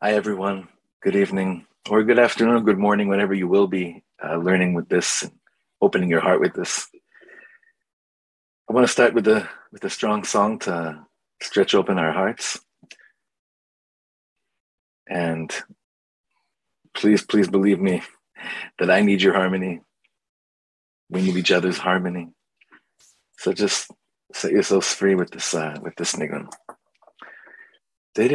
Hi, everyone. Good evening or good afternoon, good morning, whenever you will be learning with this, and opening your heart with this. I want to start with a strong song to stretch open our hearts. And please believe me that I need your harmony. We need each other's harmony. So just set yourselves free with this nigun. It's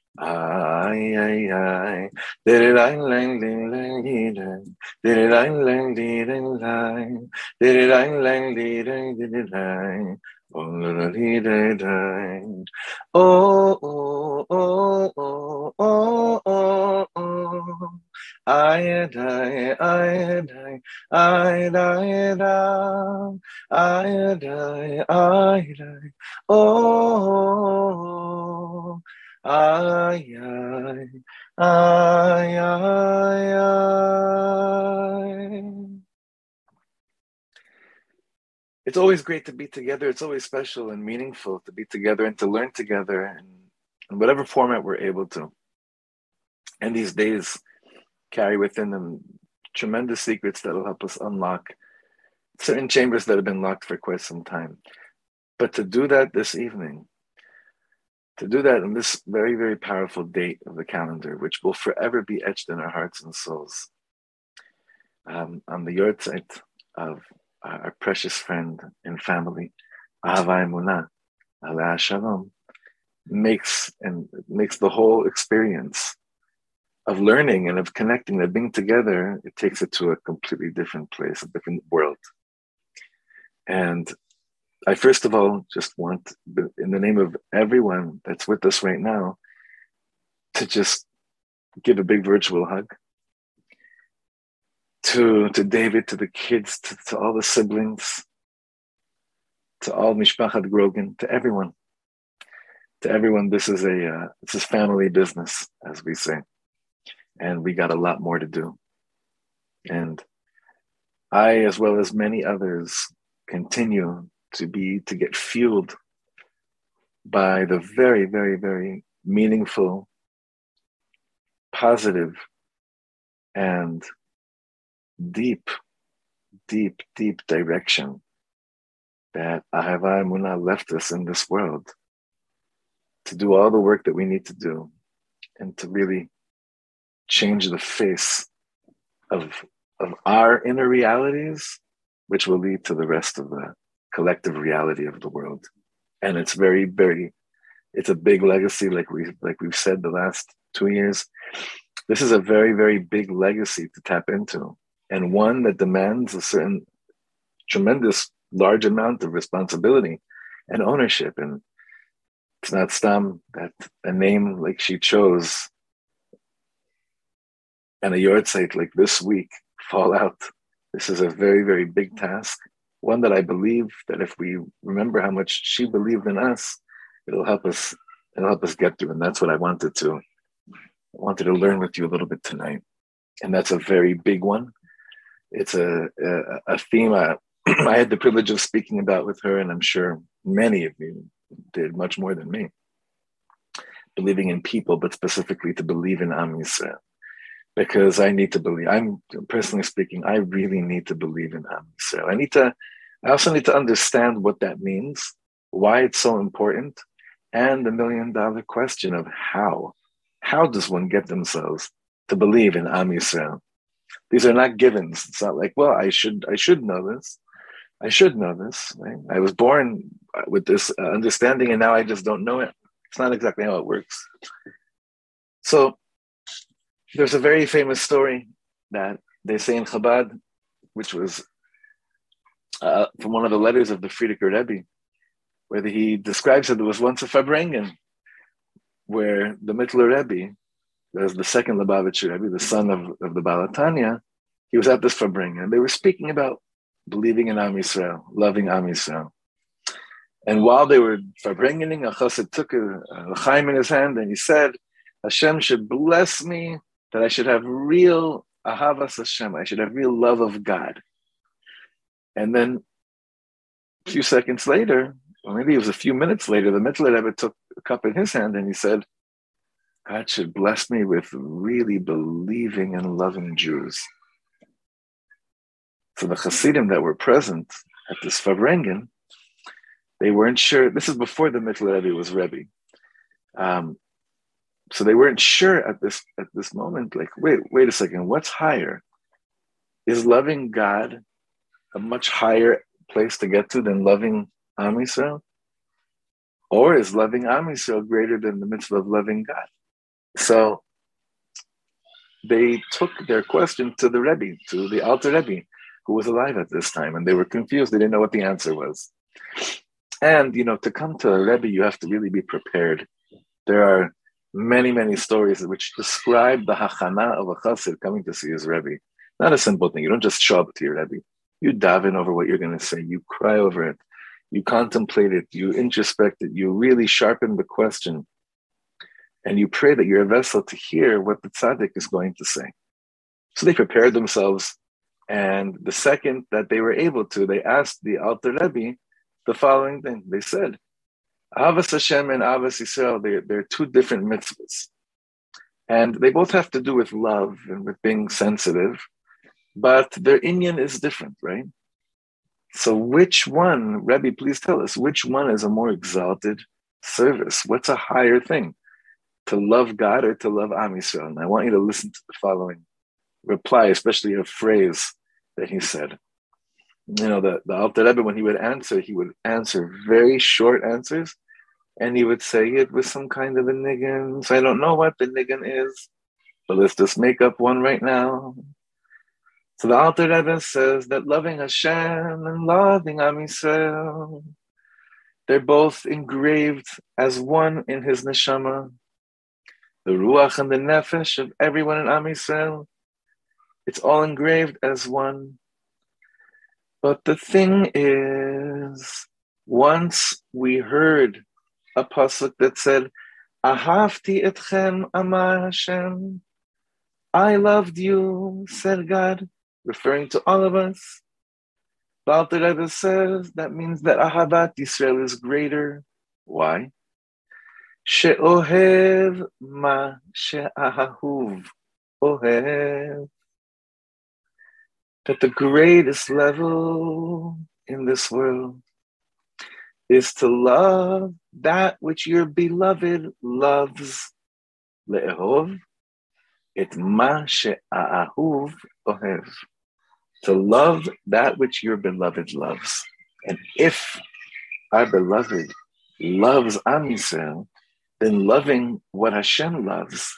always great to be together. It's always special and meaningful to be together and to learn together and in whatever format we're able to. And these days carry within them tremendous secrets that will help us unlock certain chambers that have been locked for quite some time. But to do that this evening, to do that on this very, very powerful date of the calendar, which will forever be etched in our hearts and souls, on the yarzeit of our precious friend and family, Ahava Emuna Lange, makes the whole experience of learning and of connecting, of being together, it takes it to a completely different place, a different world. And I first of all just want, in the name of everyone that's with us right now, to just give a big virtual hug. To David, to the kids, to all the siblings, to all Mishpachat Grogan, to everyone. To everyone, this is a family business, as we say. And we got a lot more to do. And I, as well as many others, continue to get fueled by the very, very, very meaningful, positive, and deep direction that Ahava Emuna left us in this world to do all the work that we need to do and to really change the face of our inner realities, which will lead to the rest of the collective reality of the world. And it's very, very, it's a big legacy, like we've said the last 2 years. This is a very, very big legacy to tap into. And one that demands a certain tremendous large amount of responsibility and ownership. And it's not stam that a name like she chose and a yarzeit like this week fall out. This is a very, very big task. One that I believe that if we remember how much she believed in us, it'll help us get through. And that's what I wanted to learn with you a little bit tonight. And that's a very big one. It's a theme I had the privilege of speaking about with her, and I'm sure many of you did much more than me. Believing in people, but specifically to believe in Am Yisrael. Because I need to believe, I'm personally speaking, I really need to believe in Am Yisrael. I also need to understand what that means, why it's so important, and the million-dollar question of how. How does one get themselves to believe in Am Yisrael? These are not givens. It's not like, well, I should know this. I should know this. Right? I was born with this understanding, and now I just don't know it. It's not exactly how it works. So there's a very famous story that they say in Chabad, which was from one of the letters of the Frierdiker Rebbe, where he describes that there was once a Fabrengen, where the Mitteler Rebbe, there's the second Lubavitcher Rebbe, the son of the Baal Tanya, he was at this Fabrengen, and they were speaking about believing in Am Yisrael, loving Am Yisrael. And while they were Fabrengening, a chassid took a chaim in his hand, and he said, Hashem should bless me that I should have real Ahavas Hashem, I should have real love of God. And then a few seconds later, or maybe it was a few minutes later, the Mitteler Rebbe took a cup in his hand and he said, God should bless me with really believing and loving Jews. So the Hasidim that were present at this Fabrengen, they weren't sure. This is before the Mitteler Rebbe was Rebbe. So they weren't sure at this moment, like, wait a second, what's higher? Is loving God a much higher place to get to than loving Am Yisrael? Or is loving Am Yisrael greater than the mitzvah of loving God? So they took their question to the Rebbe, to the Alter Rebbe, who was alive at this time, and they were confused. They didn't know what the answer was. And, you know, to come to a Rebbe, you have to really be prepared. There are many, many stories which describe the hachana of a chassid coming to see his Rebbe. Not a simple thing. You don't just show up to your Rebbe. You daven over what you're going to say. You cry over it. You contemplate it. You introspect it. You really sharpen the question. And you pray that you're a vessel to hear what the tzaddik is going to say. So they prepared themselves. And the second that they were able to, they asked the Alter Rebbe the following thing. They said, Ahavas Hashem and Ahavas Yisrael, they're two different mitzvahs. And they both have to do with love and with being sensitive. But their inyan is different, right? So which one, Rebbe, please tell us, which one is a more exalted service? What's a higher thing? To love God or to love Am Yisrael? And I want you to listen to the following reply, especially a phrase that he said. You know, the Alter Rebbe, when he would answer very short answers, and he would say it was some kind of a niggin. So I don't know what the niggin is, but let's just make up one right now. So the Alter Rebbe says that loving Hashem and loving Am Yisrael, they're both engraved as one in his neshama, the ruach and the nefesh of everyone in Am Yisrael. It's all engraved as one. But the thing is, once we heard a pasuk that said, "Ahavti etchem, amar Hashem," I loved you, said God, referring to all of us. The Alter Rebbe says that means that Ahavat Yisrael is greater. Why? She'ohev ma she'ahahuv ohev. That the greatest level in this world is to love that which your beloved loves. Le'ehov et ma she'ahahuv ohev. To love that which your beloved loves. And if our beloved loves Am Yisrael, then loving what Hashem loves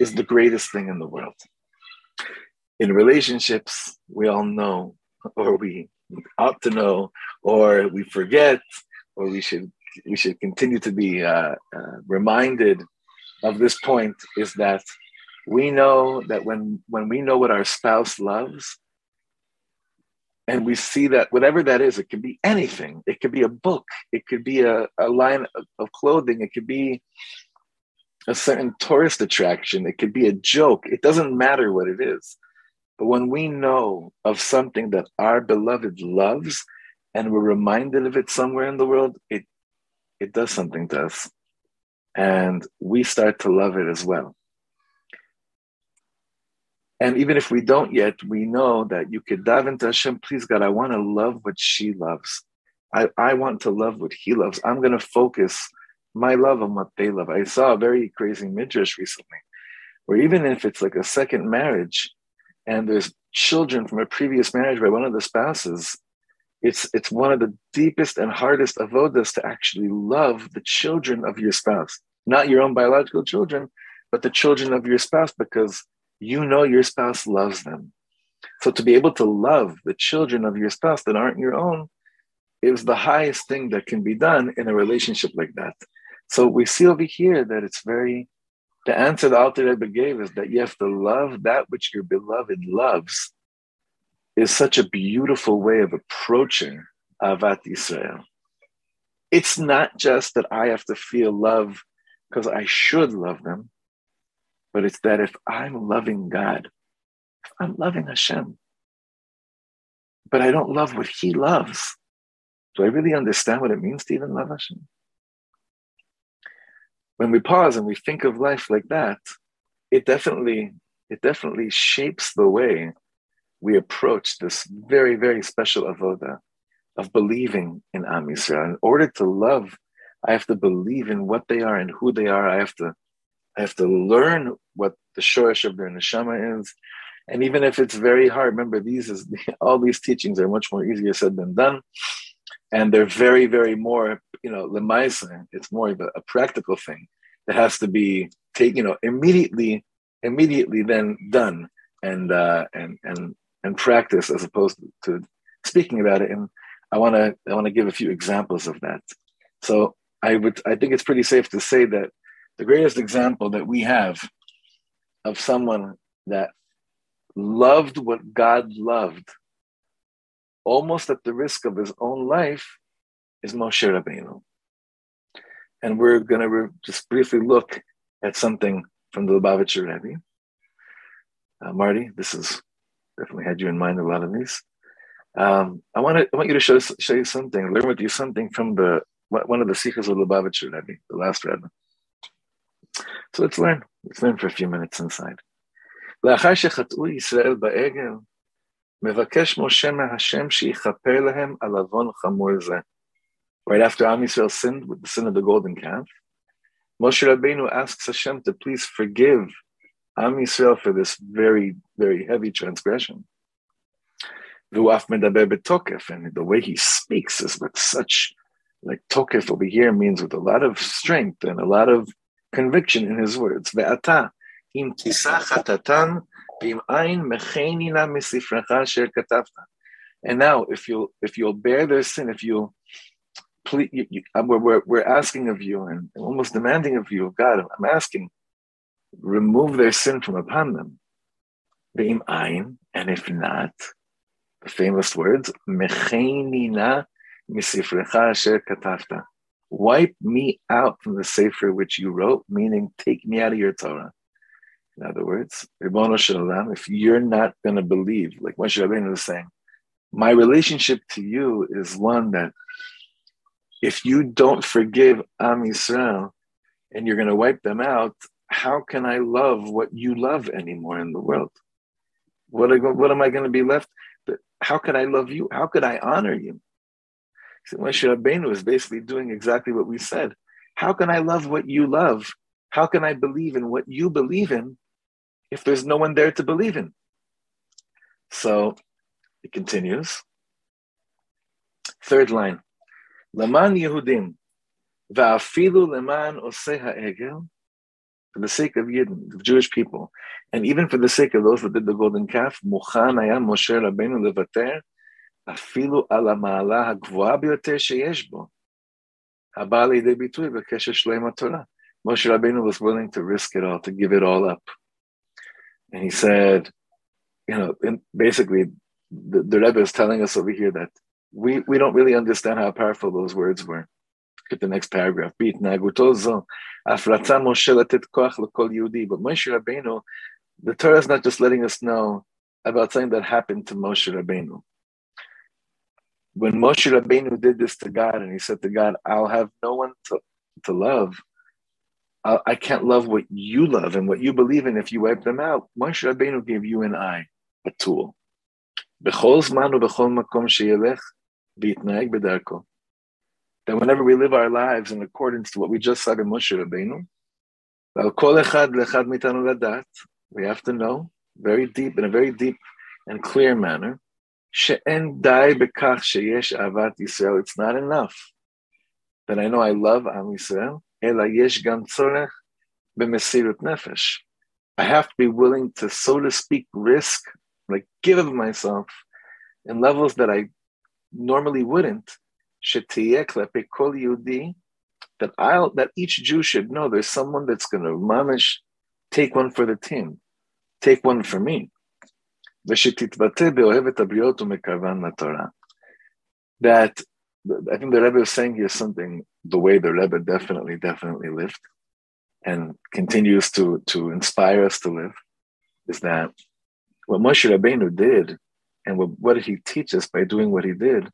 is the greatest thing in the world. In relationships, we all know, or we ought to know, or we forget, or we should continue to be reminded of this point, is that we know that when we know what our spouse loves, and we see that whatever that is, it could be anything. It could be a book. It could be a line of clothing. It could be a certain tourist attraction. It could be a joke. It doesn't matter what it is. But when we know of something that our beloved loves and we're reminded of it somewhere in the world, it does something to us. And we start to love it as well. And even if we don't yet, we know that you could dive into Hashem. Please, God, I want to love what she loves. I want to love what he loves. I'm going to focus my love on what they love. I saw a very crazy midrash recently, where even if it's like a second marriage and there's children from a previous marriage by one of the spouses, It's one of the deepest and hardest avodas to actually love the children of your spouse, not your own biological children, but the children of your spouse, because you know your spouse loves them. So to be able to love the children of your spouse that aren't your own is the highest thing that can be done in a relationship like that. So we see over here that it's very, the answer the Alter Rebbe gave is that you have to love that which your beloved loves, is such a beautiful way of approaching Ahavat Yisrael. It's not just that I have to feel love because I should love them, but it's that if I'm loving God, if I'm loving Hashem, but I don't love what He loves, do I really understand what it means to even love Hashem? When we pause and we think of life like that, it definitely shapes the way we approach this very, very special avoda of believing in Am Yisrael. In order to love, I have to believe in what they are and who they are. I have to learn what the shoresh of their neshama is. And even if it's very hard, remember, all these teachings are much more easier said than done. And they're very, very more, lemaisa. It's more of a practical thing that has to be taken, immediately then done and practice, as opposed to speaking about it. And I want to give a few examples of that. So I think it's pretty safe to say that the greatest example that we have of someone that loved what God loved, almost at the risk of his own life, is Moshe Rabbeinu. And we're going to just briefly look at something from the Lubavitcher Rebbe. Marty, this is definitely had you in mind, a lot of these. I want you to show you something, learn with you something from one of the Sikhs of Lubavitcher Rebbe, the last Rebbe. So let's learn for a few minutes inside. Right after Am Yisrael sinned with the sin of the golden calf, Moshe Rabbeinu asks Hashem to please forgive Am Yisrael for this very, very heavy transgression. And the way he speaks is with such, tokef over here means with a lot of strength and a lot of conviction in his words. And now, if you'll bear their sin, we're asking of you and almost demanding of you, God, I'm asking, remove their sin from upon them. And if not, the famous words, wipe me out from the sefer which you wrote, meaning take me out of your Torah. In other words, Ribono Shel Olam, if you're not going to believe, like Moshe Rabbeinu was saying, my relationship to you is one that if you don't forgive Am Yisrael and you're going to wipe them out, how can I love what you love anymore in the world? What am I going to be left? How could I love you? How could I honor you? So Moshe Rabbeinu is basically doing exactly what we said. How can I love what you love? How can I believe in what you believe in if there's no one there to believe in? So it continues. Third line. Leman Yehudim, va'afilu leman oseh ha'egel. For the sake of Yidden, the Jewish people, and even for the sake of those that did the golden calf, Mochan Aya Moshe Rabbeinu Levater, Afilu ala ma'ala ha'gvoa biyoter sheyesh bo, haba li'idei bitui b'kesher shleim ha'Torah. Moshe Rabbeinu was willing to risk it all, to give it all up. And he said, basically, the Rebbe is telling us over here that we don't really understand how powerful those words were. Look at the next paragraph. But Moshe Rabbeinu, the Torah is not just letting us know about something that happened to Moshe Rabbeinu. When Moshe Rabbeinu did this to God and he said to God, I'll have no one to love. I can't love what you love and what you believe in if you wipe them out. Moshe Rabbeinu gave you and I a tool. That whenever we live our lives in accordance to what we just said in Moshe Rabbeinu, we have to know very deep, in a very deep and clear manner, It's not enough that I know I love Am Yisrael. I have to be willing to, so to speak, risk, like give of myself in levels that I normally wouldn't. That each Jew should know there's someone that's going to mamish take one for the team, take one for me. That I think the Rebbe is saying here something the way the Rebbe definitely lived and continues to inspire us to live, is that what Moshe Rabbeinu did and what did he teach us by doing what he did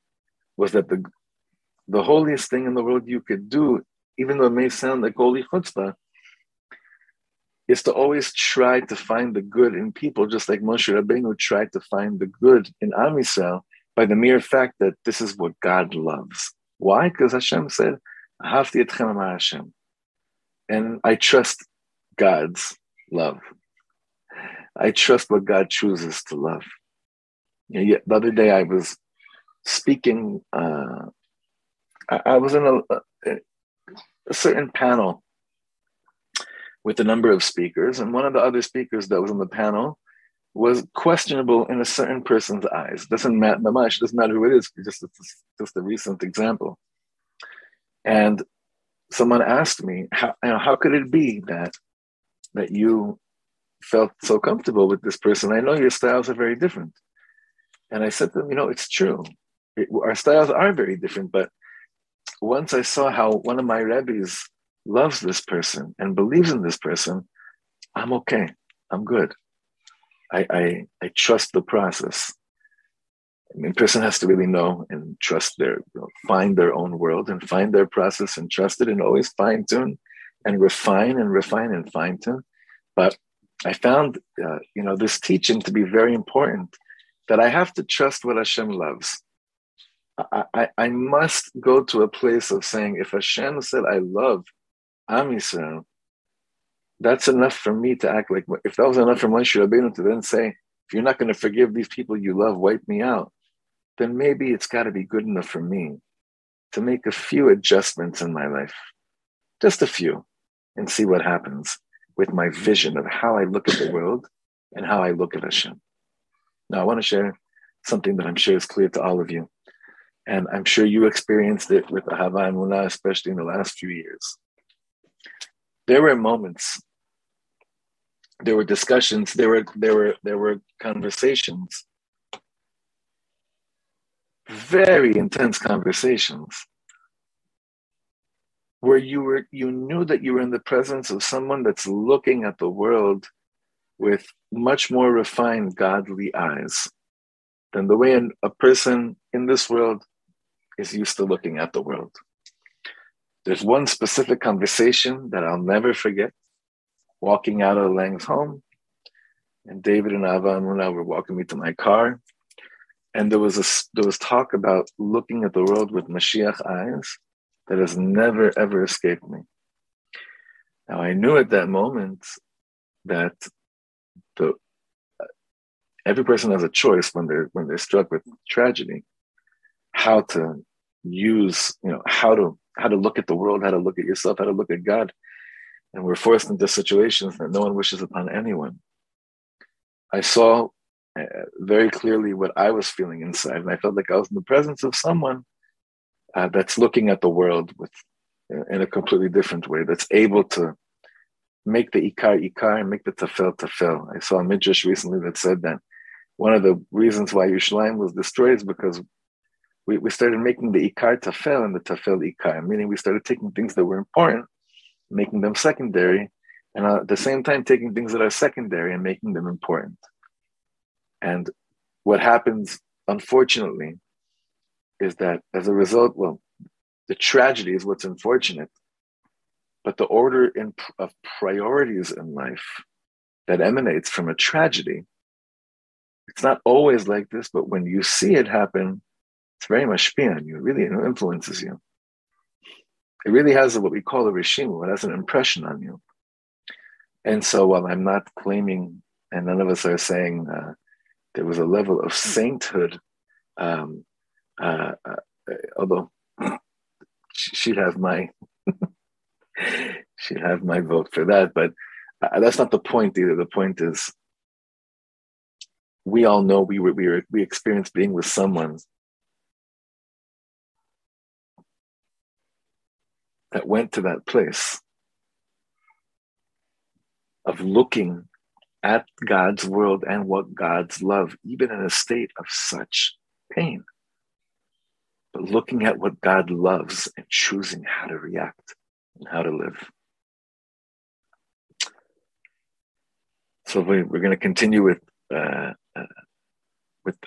was that the holiest thing in the world you could do, even though it may sound like holy chutzpah, is to always try to find the good in people, just like Moshe Rabbeinu tried to find the good in Am Yisrael by the mere fact that this is what God loves. Why? Because Hashem said, "Ahavti etchem ama Hashem," and I trust God's love. I trust what God chooses to love. And yet, the other day I was speaking. I was in a certain panel with a number of speakers, and one of the other speakers that was on the panel was questionable in a certain person's eyes. Doesn't matter much, doesn't matter who it is, just a recent example. And someone asked me, how could it be that you felt so comfortable with this person? I know your styles are very different. And I said to them, it's true. Our styles are very different, but once I saw how one of my rabbis loves this person and believes in this person, I'm okay. I'm good. I trust the process. I mean, a person has to really know and trust find their own world and find their process and trust it and always fine tune and refine and fine tune. But I found, this teaching to be very important, that I have to trust what Hashem loves. I must go to a place of saying, if Hashem said, I love Am Yisrael, that's enough for me to act like, if that was enough for Moshe Rabbeinu to then say, if you're not going to forgive these people you love, wipe me out, then maybe it's got to be good enough for me to make a few adjustments in my life, just a few, and see what happens with my vision of how I look at the world and how I look at Hashem. Now, I want to share something that I'm sure is clear to all of you, and I'm sure you experienced it with Ahava Emuna, especially in the last few years. There were moments, there were discussions, there were conversations, very intense conversations, where you knew that you were in the presence of someone that's looking at the world with much more refined, godly eyes than the way a person in this world is used to looking at the world. There's one specific conversation that I'll never forget. Walking out of Lang's home, and David and Ahava Emuna were walking me to my car, and there was talk about looking at the world with Mashiach eyes that has never ever escaped me. Now, I knew at that moment that every person has a choice when they're struck with tragedy, how to use, how to look at the world, how to look at yourself, how to look at God. And we're forced into situations that no one wishes upon anyone. I saw very clearly what I was feeling inside, and I felt like I was in the presence of someone that's looking at the world in a completely different way, that's able to make the ikar, and make the tafel. I saw a midrash recently that said that one of the reasons why Yerushalayim was destroyed is because we started making the ikar tafel and the tafel ikar, meaning we started taking things that were important, making them secondary, and at the same time taking things that are secondary and making them important. And what happens, unfortunately, is that as a result, the tragedy is what's unfortunate. But the order of priorities in life that emanates from a tragedy, it's not always like this, but when you see it happen, it's very much mashpia on you. It really influences you. It really has what we call a reshimu. It has an impression on you. And so while I'm not claiming, and none of us are saying there was a level of sainthood although she'd have my vote for that, but that's not the point either. The point is, we all know we experienced being with someone that went to that place of looking at God's world and what God's love, even in a state of such pain, but looking at what God loves and choosing how to react and how to live. So we're going to continue with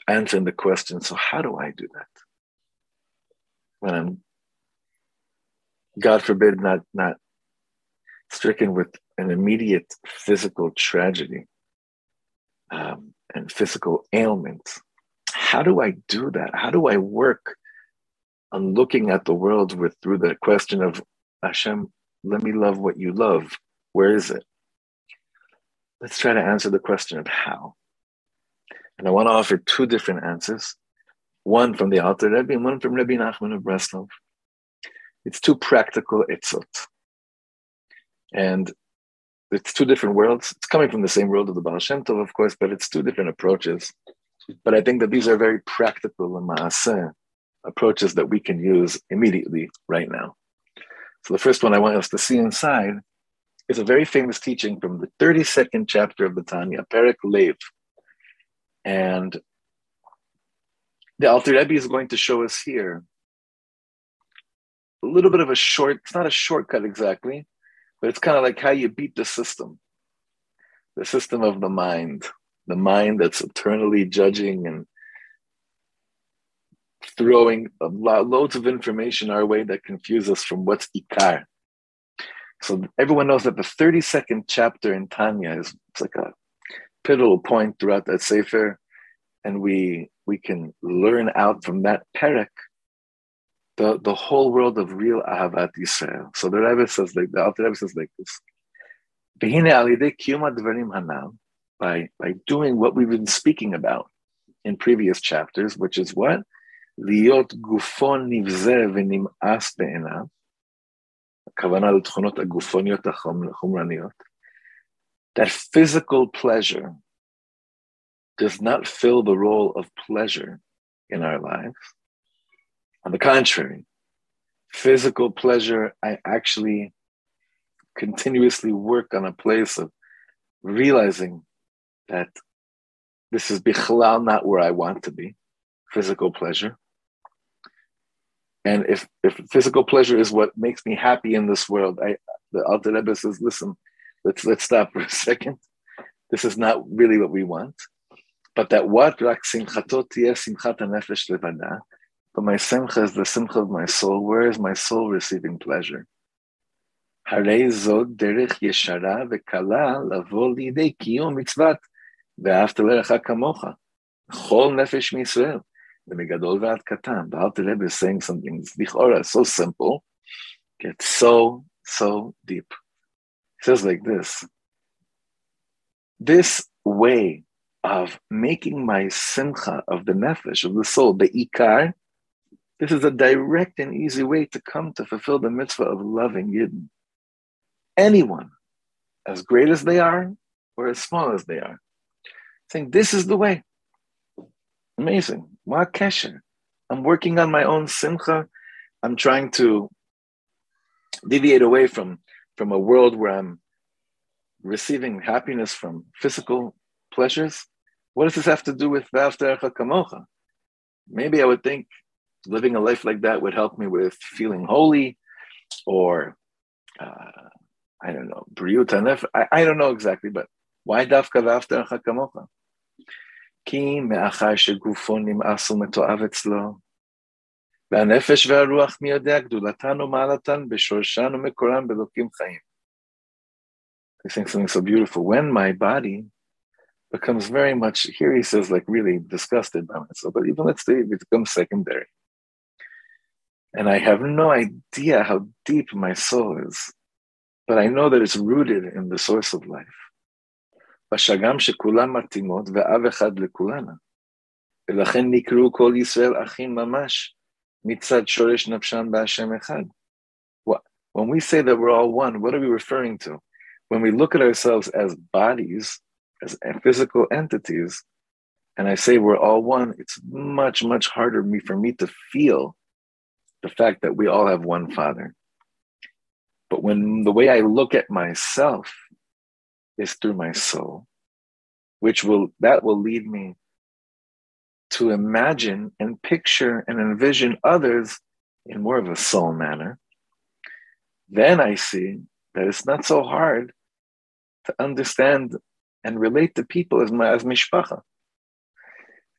answering the question, so how do I do that? When I'm, God forbid, not stricken with an immediate physical tragedy and physical ailment. How do I do that? How do I work on looking at the world through the question of, Hashem, let me love what you love. Where is it? Let's try to answer the question of how. And I want to offer two different answers, one from the Alter Rebbe and one from Rebbe Nachman of Breslov. It's two practical etzot. And it's two different worlds. It's coming from the same world of the Baal Shem Tov, of course, but it's two different approaches. But I think that these are very practical and ma'aseh approaches that we can use immediately right now. So the first one I want us to see inside is a very famous teaching from the 32nd chapter of the Tanya, Perek Lev. And the Alter Rebbe is going to show us here a little bit of a short, it's not a shortcut exactly, but it's kind of like how you beat the system of the mind that's eternally judging and throwing loads of information our way that confuse us from what's Ikar. So everyone knows that the 32nd chapter in Tanya is like a pivotal point throughout that Sefer, and we can learn out from that Perek the whole world of real Ahavat Yisrael. So the Rebbe says like the Alter Rebbe says like this: Behine alidei kiyum hadvarim hanam, by doing what we've been speaking about in previous chapters, which is what liot gufon nivzeh v'nim'as be'enav, hakavana l'tchonot hagufoniyot hachumraniyot. That physical pleasure does not fill the role of pleasure in our lives. On the contrary, physical pleasure, I actually continuously work on a place of realizing that this is bichlal not where I want to be, physical pleasure. And if physical pleasure is what makes me happy in this world, the Alter Rebbe says, listen, let's stop for a second. This is not really what we want. But that what? Rak simchato tiyeh simchat hanefesh levada. But my simcha is the simcha of my soul. Where is my soul receiving pleasure? Harei zod derech yeshara vekala lavo lidei kiyum mitzvat ve'ahavta lerecha kamocha chol nefesh miYisrael v'megadol ve'ad katan. The Alter Rebbe is saying something lichora so simple, yet so deep. He says like this: this way of making my simcha of the nefesh of the soul, the ikar. This is a direct and easy way to come to fulfill the mitzvah of loving Yidden. Anyone, as great as they are or as small as they are, saying, this is the way. Amazing. Ma Kesher. I'm working on my own simcha. I'm trying to deviate away from a world where I'm receiving happiness from physical pleasures. What does this have to do with V'ahavta lerecha kamocha? Maybe I would think, living a life like that would help me with feeling holy, or I don't know, Briut Hanef. I don't know exactly, but why Dafka V'ahavta lerecha kamocha? Ki me'achar shegufo nim'as u'meto'av etzlo, v'hanefesh v'haruach mi yodea gdulatan u'ma'alatan b'shorshan u'mekoran b'elokim chayim. He's saying something so beautiful. When my body becomes very much, here he says, like really disgusted by myself, but even let's say it becomes secondary. And I have no idea how deep my soul is, but I know that it's rooted in the source of life. ולכן נקראו כל ישראל אחים ממש מצד שורש נפשם בהשם אחד. When we say that we're all one, what are we referring to? When we look at ourselves as bodies, as physical entities, and I say we're all one, it's much, much harder for me to feel the fact that we all have one Father. But when the way I look at myself is through my soul, that will lead me to imagine and picture and envision others in more of a soul manner, then I see that it's not so hard to understand and relate to people as mishpacha.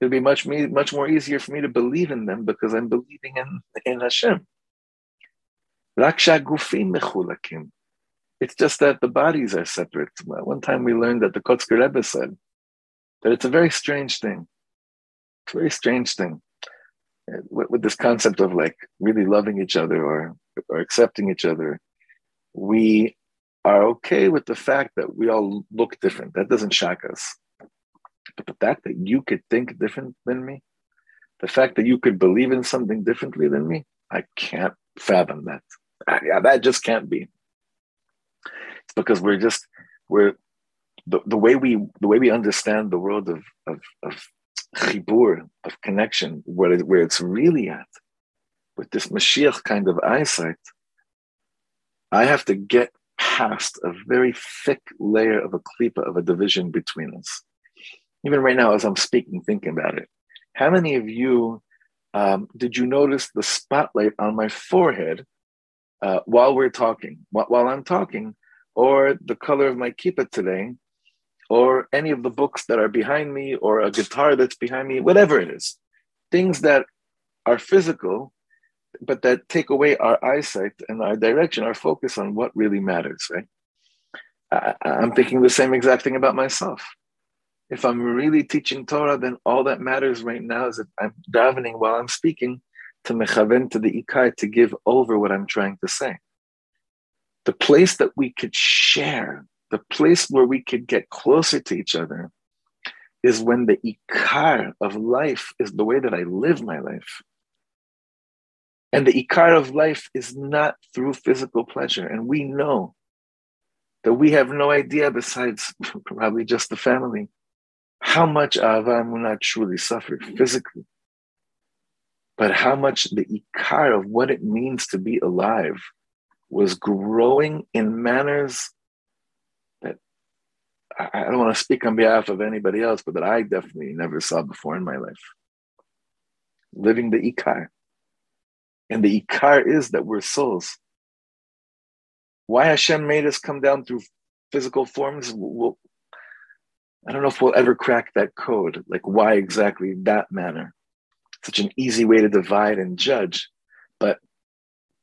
It'll be much more easier for me to believe in them because I'm believing in Hashem. It's just that the bodies are separate. One time we learned that the Kotzker Rebbe said that it's a very strange thing. It's a very strange thing with this concept of like really loving each other or accepting each other. We are okay with the fact that we all look different. That doesn't shock us. But the fact that you could think different than me, the fact that you could believe in something differently than me, I can't fathom that. That just can't be. It's because the way we understand the world of chibur, of connection, where it's really at, with this Mashiach kind of eyesight, I have to get past a very thick layer of a klipa, of a division between us. Even right now, as I'm speaking, thinking about it, how many of you did you notice the spotlight on my forehead while I'm talking, or the color of my kippah today, or any of the books that are behind me, or a guitar that's behind me, whatever it is, things that are physical, but that take away our eyesight and our direction, our focus on what really matters, right? I'm thinking the same exact thing about myself. If I'm really teaching Torah, then all that matters right now is that I'm davening while I'm speaking to mechaven, to the ikai, to give over what I'm trying to say. The place that we could share, the place where we could get closer to each other is when the ikar of life is the way that I live my life. And the ikar of life is not through physical pleasure. And we know that we have no idea, besides probably just the family, how much Ahava Emuna truly suffered physically, but how much the ikar of what it means to be alive was growing in manners that I don't want to speak on behalf of anybody else, but that I definitely never saw before in my life. Living the ikar. And the ikar is that we're souls. Why Hashem made us come down through physical forms, I don't know if we'll ever crack that code, like why exactly that manner. Such an easy way to divide and judge. But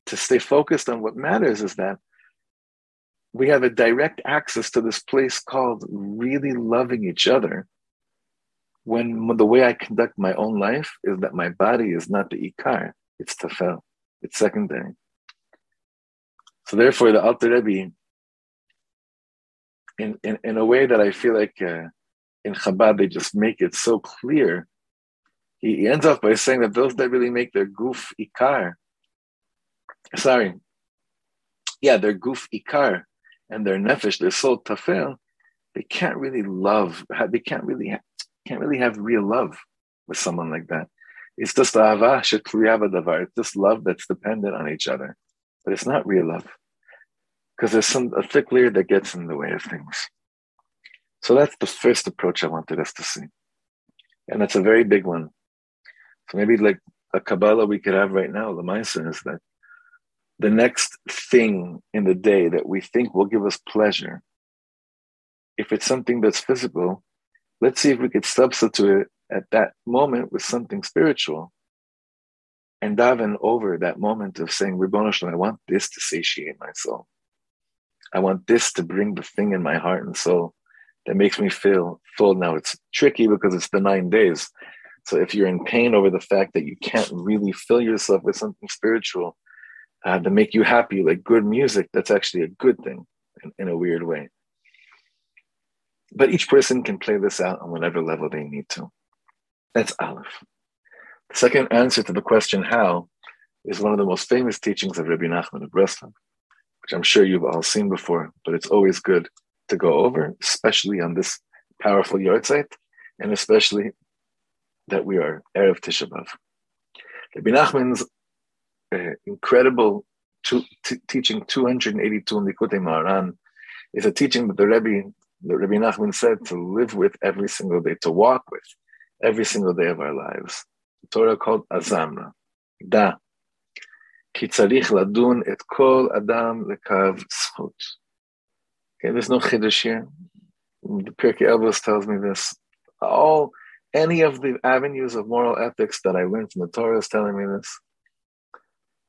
to stay focused on what matters is that we have a direct access to this place called really loving each other, when the way I conduct my own life is that my body is not the ikar, it's tefel, it's secondary. So therefore, the Alter Rebbe, in a way that I feel like in Chabad, they just make it so clear. He ends off by saying that those that really make their guf ikar, their guf ikar and their nefesh, their soul tafel, they can't really love. They can't really have real love with someone like that. It's just ahava shetluya b'davar. It's just love that's dependent on each other, but it's not real love. Because there's a thick layer that gets in the way of things. So that's the first approach I wanted us to see. And that's a very big one. So maybe like a Kabbalah we could have right now, the Maisa, is that the next thing in the day that we think will give us pleasure, if it's something that's physical, let's see if we could substitute it at that moment with something spiritual and daven over that moment of saying, Ribono Shel Olam, I want this to satiate my soul. I want this to bring the thing in my heart and soul that makes me feel full. Now, it's tricky because it's the 9 days. So if you're in pain over the fact that you can't really fill yourself with something spiritual to make you happy, like good music, that's actually a good thing in a weird way. But each person can play this out on whatever level they need to. That's Aleph. The second answer to the question how is one of the most famous teachings of Rebbe Nachman of Breslov, which I'm sure you've all seen before, but it's always good to go over, especially on this powerful yarzeit, and especially that we are Erev Tisha B'Av. Rebbe Nachman's incredible teaching 282 in Likutei Maharan is a teaching that Rebbe Nachman said to live with every single day, to walk with every single day of our lives. The Torah called Azamra, Da, Ki tzarich ladun et kol adam lekav zchut. Okay, there's no chiddush here. The Pirkei Avos tells me this. Any of the avenues of moral ethics that I learned from the Torah is telling me this.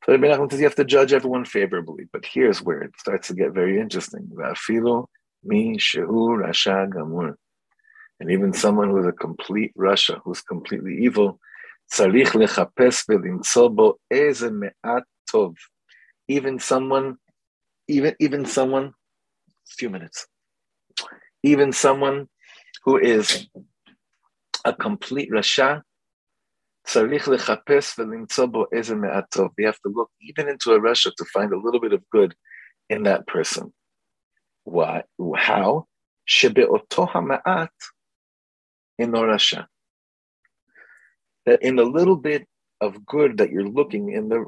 So Rebbe Nachman says you have to judge everyone favorably, but here's where it starts to get very interesting. Va'afilu mi shehu rasha gamur. And even someone who is a complete Russia, who's completely evil, tzarich lechapes v'limtso bo eze me'at tov. Even someone, a few minutes. Even someone who is a complete rasha, tzarich lechapes v'limtso bo eze me'at tov. You have to look even into a rasha to find a little bit of good in that person. Why? How? Shebe'oto ha'me'at ino rasha. That in the little bit of good that you're looking in the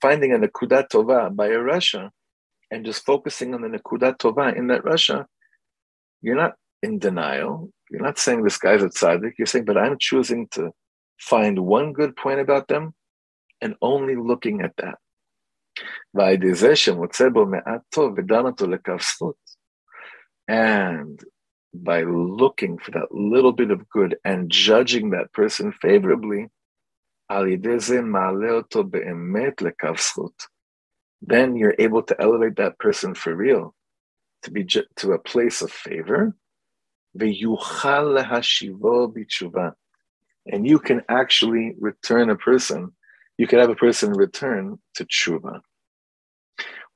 finding a nekudat tova by a rasha, and just focusing on the nekudat tova in that rasha, you're not in denial. You're not saying this guy's a tzaddik. You're saying, but I'm choosing to find one good point about them, and only looking at that. And by looking for that little bit of good and judging that person favorably, then you're able to elevate that person for real, to a place of favor, and you can actually return a person. You can have a person return to tshuva.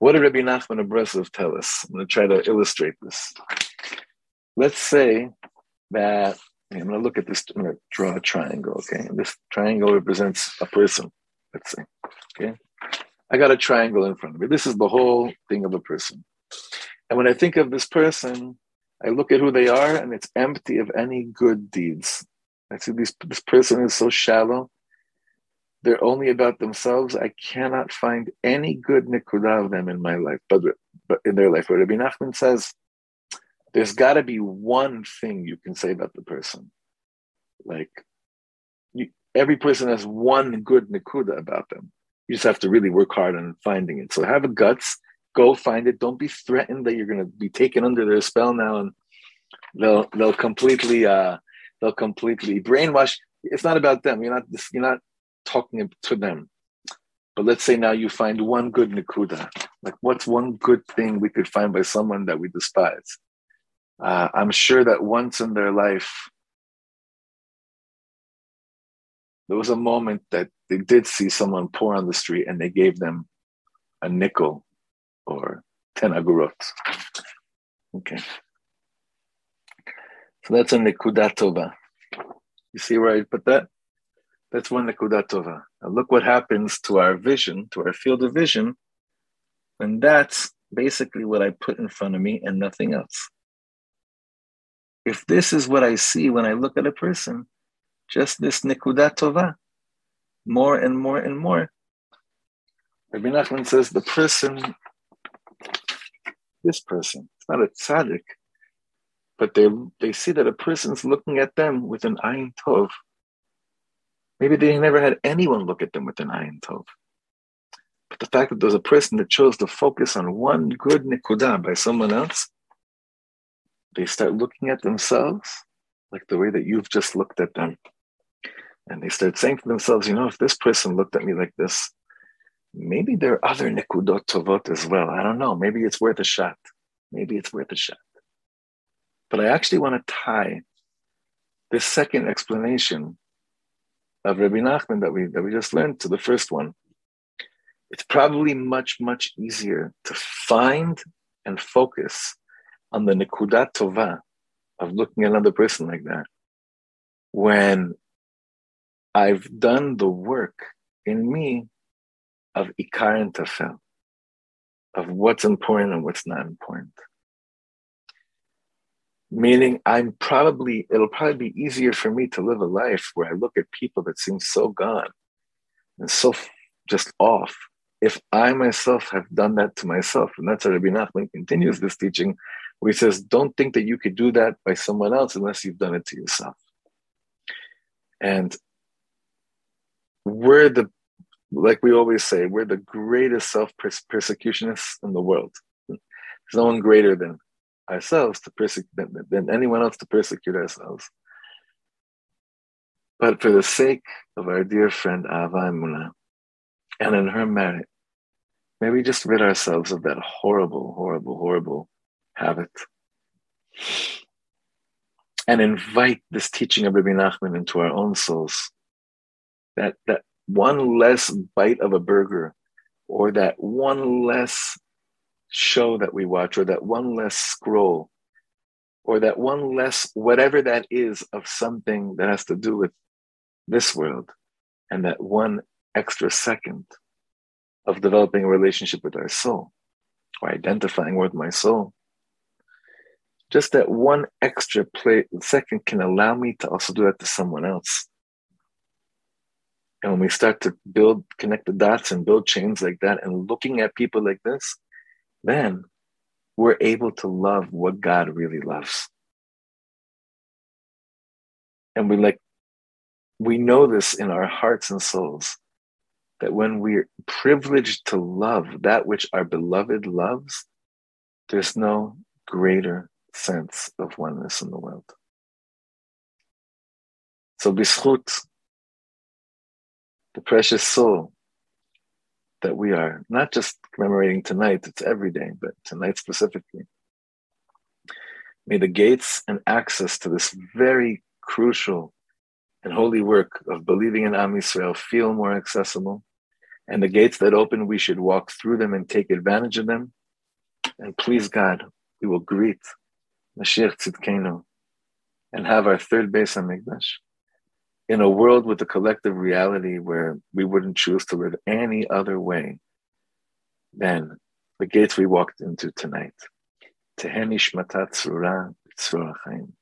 What did Rebbe Nachman of Breslov tell us? I'm going to try to illustrate this. Let's say that, I'm going to look at this, I'm going to draw a triangle, okay? And this triangle represents a person, let's say, okay? I got a triangle in front of me. This is the whole thing of a person. And when I think of this person, I look at who they are, and it's empty of any good deeds. I see this person is so shallow. They're only about themselves. I cannot find any good nekudah of them in my life, but in their life. But Rebbe Nachman says, there's got to be one thing you can say about the person. Like, every person has one good nekuda about them. You just have to really work hard on finding it. So have a guts, go find it. Don't be threatened that you're going to be taken under their spell now, and they'll completely brainwash. It's not about them. You're not talking to them. But let's say now you find one good nekuda. Like, what's one good thing we could find by someone that we despise? I'm sure that once in their life, there was a moment that they did see someone poor on the street and they gave them a nickel or 10 agurot. Okay. So that's a nekuda tova. You see where I put that? That's one nekuda tova. Now look what happens to our vision, to our field of vision. And that's basically what I put in front of me and nothing else. If this is what I see when I look at a person, just this nekuda tova, more and more and more. Rebbe Nachman says the person, this person, it's not a tzaddik, but they see that a person's looking at them with an ayin tov. Maybe they never had anyone look at them with an ayin tov. But the fact that there's a person that chose to focus on one good nekuda by someone else, they start looking at themselves like the way that you've just looked at them. And they start saying to themselves, if this person looked at me like this, maybe there are other nekudot tovot as well. I don't know. Maybe it's worth a shot. But I actually want to tie this second explanation of Rebbe Nachman that we just learned to the first one. It's probably much, much easier to find and focus on the nekudat tova of looking at another person like that, when I've done the work in me of Ikar and Tafel, of what's important and what's not important. Meaning, it'll probably be easier for me to live a life where I look at people that seem so gone and so just off, if I myself have done that to myself. And that's how Rebbe Nachman continues this teaching, where he says, don't think that you could do that by someone else unless you've done it to yourself. And like we always say, we're the greatest self-persecutionists in the world. There's no one greater than ourselves than anyone else to persecute ourselves. But for the sake of our dear friend Ahava Emuna, and in her merit, may we just rid ourselves of that horrible, horrible, horrible habit, and invite this teaching of Rebbe Nachman into our own souls. That one less bite of a burger, or that one less show that we watch, or that one less scroll, or that one less whatever that is of something that has to do with this world, and that one extra second of developing a relationship with our soul, or identifying with my soul. Just that one extra second can allow me to also do that to someone else. And when we start to connect the dots and build chains like that, and looking at people like this, then we're able to love what God really loves. And we know this in our hearts and souls, that when we're privileged to love that which our beloved loves, there's no greater sense of oneness in the world. So b'schut, the precious soul that we are, not just commemorating tonight, it's every day, but tonight specifically. May the gates and access to this very crucial and holy work of believing in Am Yisrael feel more accessible. And the gates that open, we should walk through them and take advantage of them. And please God, we will greet Mashiach Tzidkenu and have our third Beis HaMikdash in a world with a collective reality where we wouldn't choose to live any other way than the gates we walked into tonight. Teheni Shmata Tzura Tzura Chaim.